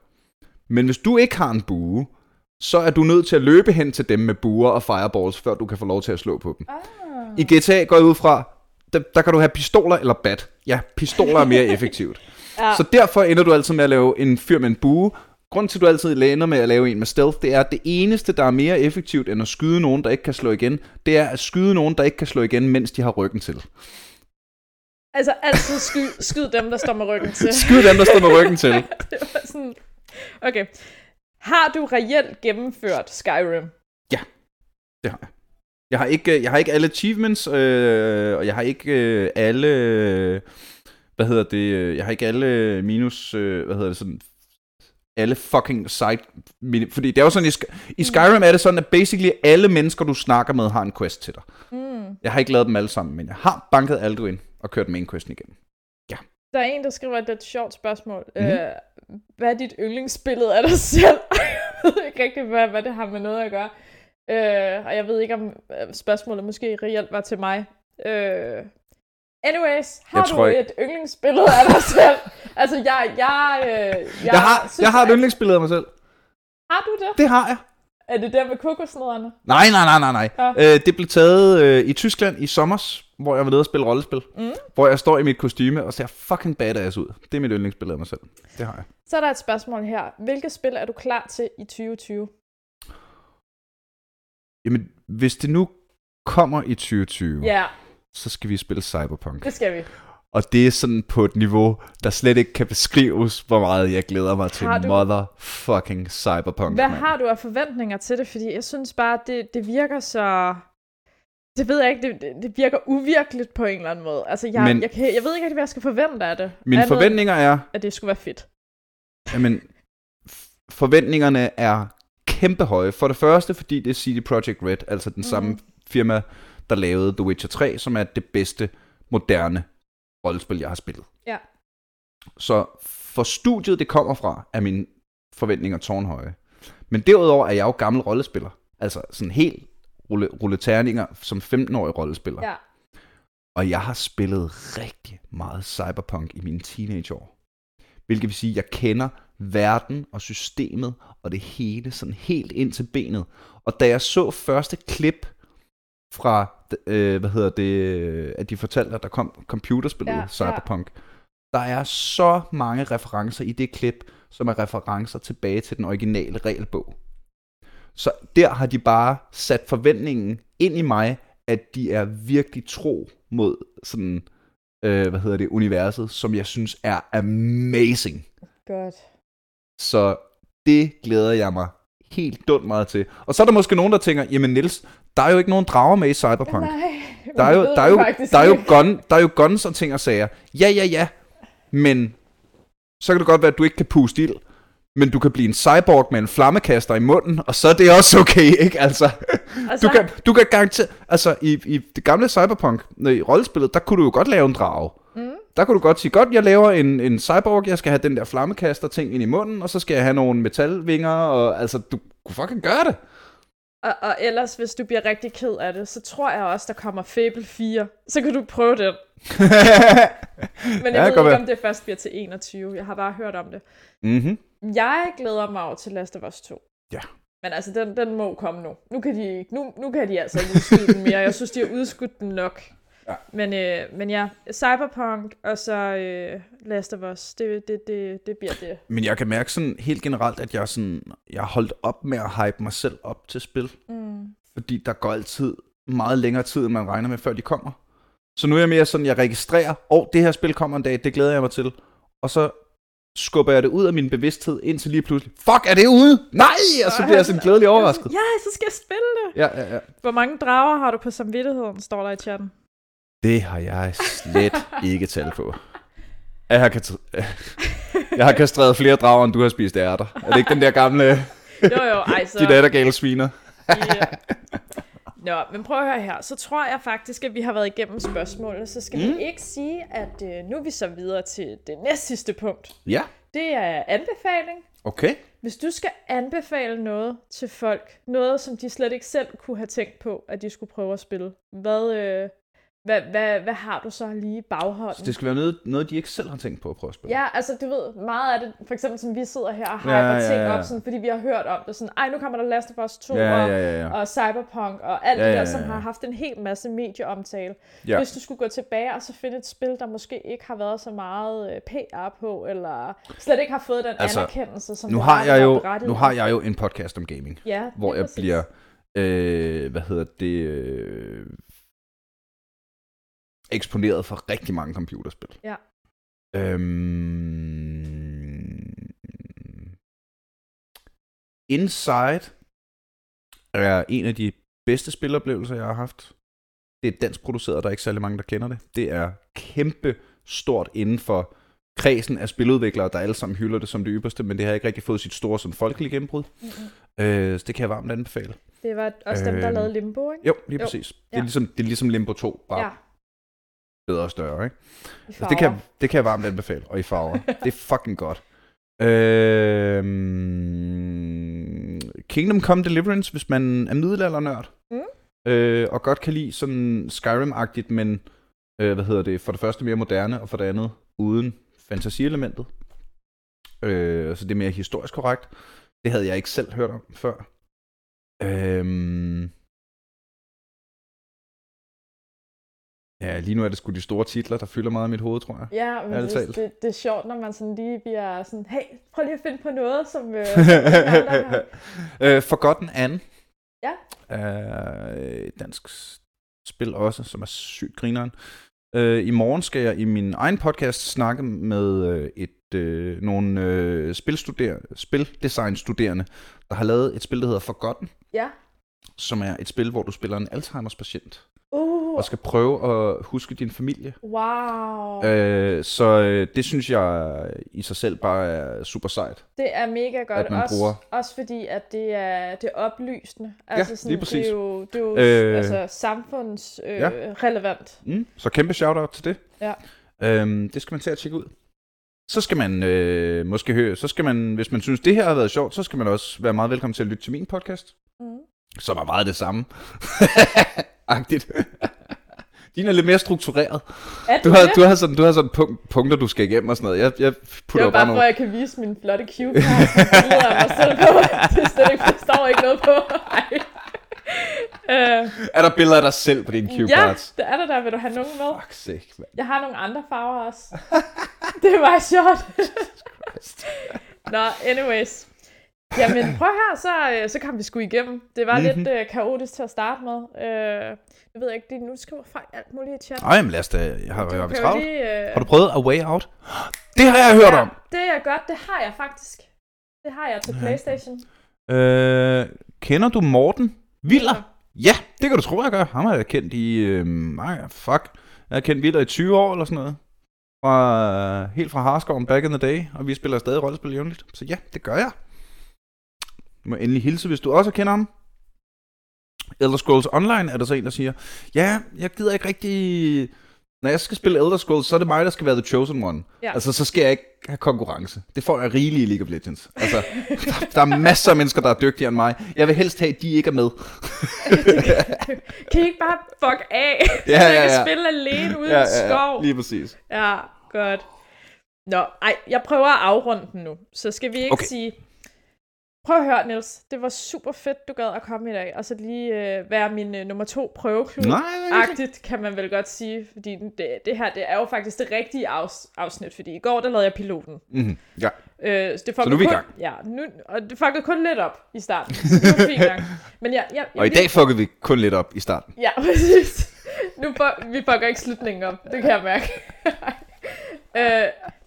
Men hvis du ikke har en bue, så er du nødt til at løbe hen til dem med buer og fireballs, før du kan få lov til at slå på dem. I GTA går jeg ud fra, der kan du have pistoler eller bat. Ja, pistoler er mere effektivt. Så derfor ender du altid med at lave en fyr med en bue. Grunden til, at du altid lander med at lave en med stealth, det er, at det eneste, der er mere effektivt end at skyde nogen, der ikke kan slå igen, det er at skyde nogen, der ikke kan slå igen, mens de har ryggen til. Altså altid skyd dem, der står med ryggen til. Skyd dem, der står med ryggen til. Det var sådan... Okay. Har du reelt gennemført Skyrim? Ja, det har jeg. Jeg har ikke alle achievements, og jeg har ikke alle, jeg har ikke alle minus, sådan alle fucking side, fordi det er jo sådan, i Skyrim er det sådan, at basically alle mennesker, du snakker med, har en quest til dig. Mm. Jeg har ikke lavet dem alle sammen, men jeg har banket Alduin og kørt main questen igennem. Ja. Der er en, der skriver et lidt sjovt spørgsmål. Mm-hmm. Hvad er dit yndlingsbillede af dig selv? Jeg ved ikke rigtig, hvad det har med noget at gøre. Og jeg ved ikke, om spørgsmålet måske reelt var til mig. Anyways, har du et yndlingsbillede af dig selv? Altså, jeg har et yndlingsbillede af mig selv. Har du det? Det har jeg. Er det der med kokosnødderne? Nej. Ja. Det blev taget i Tyskland i sommers, hvor jeg var nede og spille rollespil. Mm. Hvor jeg står i mit kostyme og ser fucking badass ud. Det er mit yndlingsbillede af mig selv. Det har jeg. Så er der et spørgsmål her. Hvilke spil er du klar til i 2020? Jamen, hvis det nu kommer i 2020, så skal vi spille Cyberpunk. Det skal vi. Og det er sådan på et niveau, der slet ikke kan beskrives, hvor meget jeg glæder mig til motherfucking Cyberpunk. Hvad har du af forventninger til det? Fordi jeg synes bare, det virker så... Det ved jeg ikke, det virker uvirkeligt på en eller anden måde. Altså, jeg ved ikke, hvad jeg skal forvente af det. Mine forventninger er... At det skulle være fedt. Jamen, forventningerne er kæmpe høje. For det første, fordi det er CD Projekt Red, altså den samme firma, der lavede The Witcher 3, som er det bedste moderne rollespil, jeg har spillet. Ja. Så for studiet, det kommer fra, er mine forventninger tårnhøje. Men derudover er jeg jo gammel rollespiller. Altså sådan helt rulleterninger som 15-årig rollespiller. Ja. Og jeg har spillet rigtig meget Cyberpunk i mine teenageår. Hvilket vil sige, at jeg kender verden og systemet og det hele sådan helt ind til benet. Og da jeg så første klip fra, at de fortalte, at der kom computerspillet Cyberpunk, der er så mange referencer i det klip, som er referencer tilbage til den originale regelbog. Så der har de bare sat forventningen ind i mig, at de er virkelig tro mod sådan, universet, som jeg synes er amazing. Godt. Så det glæder jeg mig helt dumt meget til. Og så er der måske nogen, der tænker, jamen Niels, der er jo ikke nogen drager med i Cyberpunk. Nej, der er jo guns og ting og sager. Ja, men så kan det godt være, at du ikke kan puste ild, men du kan blive en cyborg med en flammekaster i munden, og så er det også okay, ikke? Altså, altså du kan garantere, altså i det gamle Cyberpunk, i rollespillet, der kunne du jo godt lave en drage. Mm. Der kunne du godt sige, jeg laver en cyborg, jeg skal have den der flammekaster ting ind i munden, og så skal jeg have nogle metalvinger, og altså, du kunne fucking gøre det. Og ellers, hvis du bliver rigtig ked af det, så tror jeg også, der kommer Fable 4. Så kan du prøve den. Men jeg ved ikke, om det først bliver til 21. Jeg har bare hørt om det. Mm-hmm. Jeg glæder mig over til Last of Us 2. Ja. Men altså, den må komme nu. Nu kan de altså ikke udskyde den mere. Jeg synes, de har udskudt den nok. Ja. Men ja, Cyberpunk og så Last of Us, det bliver det. Men jeg kan mærke sådan helt generelt, at jeg har holdt op med at hype mig selv op til spil. Mm. Fordi der går altid meget længere tid, end man regner med, før de kommer. Så nu er jeg mere sådan, jeg registrerer, det her spil kommer en dag, det glæder jeg mig til. Og så skubber jeg det ud af min bevidsthed, indtil lige pludselig, fuck, er det ude? Nej! Og så bliver jeg sådan glædelig overrasket. Ja, så skal jeg spille det. Ja. Hvor mange drager har du på samvittigheden, står der i chatten. Det har jeg slet ikke tal på. Jeg har kastreret flere drager, end du har spist ærter. Er det ikke den der gamle... Jo, ej så... De dattergale sviner. Yeah. Nå, men prøv at høre her. Så tror jeg faktisk, at vi har været igennem spørgsmålet. Så skal vi ikke sige, at nu er vi så videre til det næst sidste punkt. Ja. Det er anbefaling. Okay. Hvis du skal anbefale noget til folk, noget som de slet ikke selv kunne have tænkt på, at de skulle prøve at spille, Hvad har du så lige i baghånden? Så det skal være noget, de ikke selv har tænkt på at prøve at spille. Ja, altså du ved, meget af det, for eksempel som vi sidder her og hyper ting op, sådan, fordi vi har hørt om det, sådan, nu kommer der Last of Us 2 og Cyberpunk og alt det der, som har haft en hel masse medieomtale. Ja. Hvis du skulle gå tilbage og så finde et spil, der måske ikke har været så meget PR på, eller slet ikke har fået den anerkendelse, som nu har jeg jo en podcast om gaming, hvor jeg bliver, eksponeret for rigtig mange computerspil. Ja. Inside er en af de bedste spiloplevelser, jeg har haft. Det er dansk produceret, der er ikke særlig mange, der kender det. Det er kæmpe stort inden for kredsen af spiludviklere, der alle sammen hylder det som det ypperste, men det har ikke rigtig fået sit store sådan folkelige gennembrud. Mm-hmm. Så det kan jeg varmt anbefale. Det var også dem, der lavede Limbo, ikke? Jo, lige præcis. Ja. Det er ligesom Limbo 2, bare bedre og større, ikke? Altså, det kan jeg varmt anbefale, og i farver. Det er fucking godt. Kingdom Come Deliverance, hvis man er middelaldernørd, og godt kan lide sådan Skyrim-agtigt, men for det første mere moderne, og for det andet uden fantasielementet. Så det er mere historisk korrekt. Det havde jeg ikke selv hørt om før. Ja, lige nu er det sgu de store titler, der fylder meget i mit hoved, tror jeg. Ja, men det er sjovt, når man sådan lige bliver sådan, hey, prøv lige at finde på noget, som... Forgotten Anne. Ja. Et dansk spil også, som er sygt grineren. I morgen skal jeg i min egen podcast snakke med nogle spildesignstuderende, der har lavet et spil, der hedder Forgotten. Ja. Som er et spil, hvor du spiller en Alzheimers patient. Og skal prøve at huske din familie. Wow. Så det synes jeg i sig selv bare er super sejt. Det er mega godt, også fordi at det er oplysende. Altså, ja, sådan, lige præcis. Det er jo altså, samfundsrelevant. Ja. Så kæmpe shout-out til det. Ja. Det skal man til at tjekke ud. Så skal man måske høre, så skal man, hvis man synes, det her har været sjovt, så skal man også være meget velkommen til at lytte til min podcast. Mm. Som er meget det samme. Agtigt. Din er lidt mere struktureret. Du har sådan punkter, du skal igennem og sådan noget. Jeg putter bare nogle... Jeg kan vise min flotte cue card, som jeg selv på. Det står ikke noget på. Er der billeder af dig selv på dine cue cards? Ja, det er der. Vil du have nogen med? Fuck sake, man. Jeg har nogle andre farver også. Det var sjovt. Nå, anyways. Jamen prøv her, så kom vi sgu igennem. Det var lidt kaotisk til at starte med. Jeg ved ikke, nu skriver folk alt muligt i chatten. Nej, men lad os da, jeg har jo travlt. Har du prøvet A Way Out? Det har jeg hørt om! Det er godt, det har jeg faktisk. Det har jeg til PlayStation. Kender du Morten Villa? Ja, det kan du tro, jeg gør. Ham har jeg kendt i... Jeg har kendt Villa i 20 år eller sådan noget. Helt fra Harskoven back in the day. Og vi spiller stadig rollespil jævnligt. Så ja, det gør jeg. Du må endelig hilse, hvis du også kender ham. Elder Scrolls Online er der så en, der siger, ja, jeg gider ikke rigtig... Når jeg skal spille Elder Scrolls, så er det mig, der skal være The Chosen One. Ja. Altså, så skal jeg ikke have konkurrence. Det får jeg rigeligt i League of Legends. Altså, der er masser af mennesker, der er dygtigere end mig. Jeg vil helst have, at de ikke er med. Kan I ikke bare fuck af? Jeg kan spille alene ude i skov. Lige præcis. Ja, godt. Nå, ej, jeg prøver at afrunde den nu. Så skal vi ikke sige... Prøv at høre, Niels. Det var super fedt, du gad at komme i dag, og så lige være min nummer 2 prøveklub-agtigt, kan man vel godt sige. Fordi det her, det er jo faktisk det rigtige afsnit, fordi i går, der lavede jeg piloten. Mm-hmm. Ja. Det så nu er vi i gang. Ja, og det fuckede kun lidt op i starten, så det var fint gang. Men og i dag fuckede vi kun lidt op i starten. Ja, præcis. Vi fucker ikke slutningen op, det kan jeg mærke.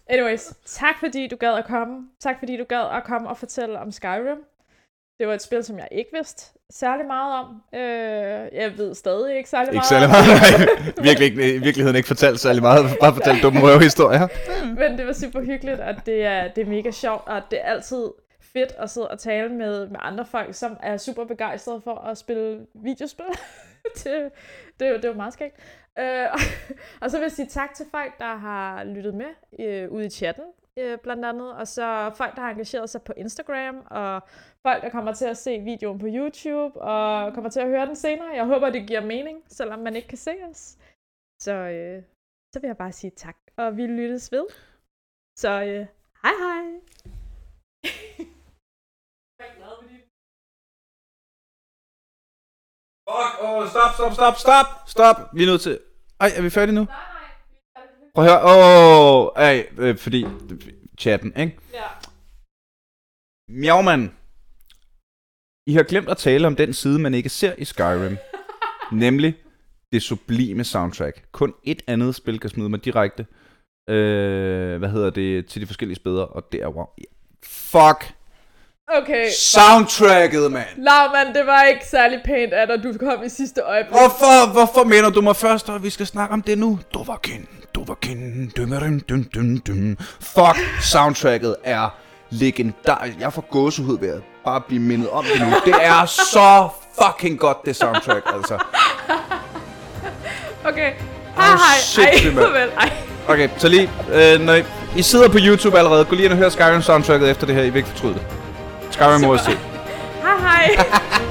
Anyways, tak fordi du gad at komme. Tak fordi du gad at komme og fortælle om Skyrim. Det var et spil, som jeg ikke vidste særlig meget om. Jeg ved stadig ikke særlig meget om. I virkeligheden ikke fortalt særlig meget. Bare fortalt dumme røvehistorier. Men det var super hyggeligt, og det er mega sjovt, og det er altid fedt at sidde og tale med andre folk, som er super begejstrede for at spille videospil. Det var meget skægt. Og så vil jeg sige tak til folk, der har lyttet med ude i chatten, blandt andet. Og så folk, der har engageret sig på Instagram. Og folk, der kommer til at se videoen på YouTube. Og kommer til at høre den senere. Jeg håber, det giver mening, selvom man ikke kan se os. Så vil jeg bare sige tak. Og vi lyttes ved. Så hej hej. Fuck, stop. Vi er nødt til... Ej, er vi færdige nu? Nej. Prøv at høre. Fordi... Chatten, ikke? Ja. Mjauman. I har glemt at tale om den side, man ikke ser i Skyrim. Nemlig det sublime soundtrack. Kun et andet spil kan smide mig direkte. Til de forskellige spillere, og det er wow. Fuck. Okay. Soundtracket, mand. Laumann, det var ikke særlig pænt af dig. Du kom i sidste øjeblik. Hvorfor mener du mig først, og vi skal snakke om det nu? Du var kendt. Fuck, soundtracket er legendarisk. Jeg får gåsehud ved at bare blive mindet om det nu. Det er så fucking godt, det soundtrack, altså. Okay. Hej. Okay, så lige, når I sidder på YouTube allerede, gå lige ind og hør Skyrim soundtracket efter det her, I vil ikke fortryde det. Skyrim må I se. Hej.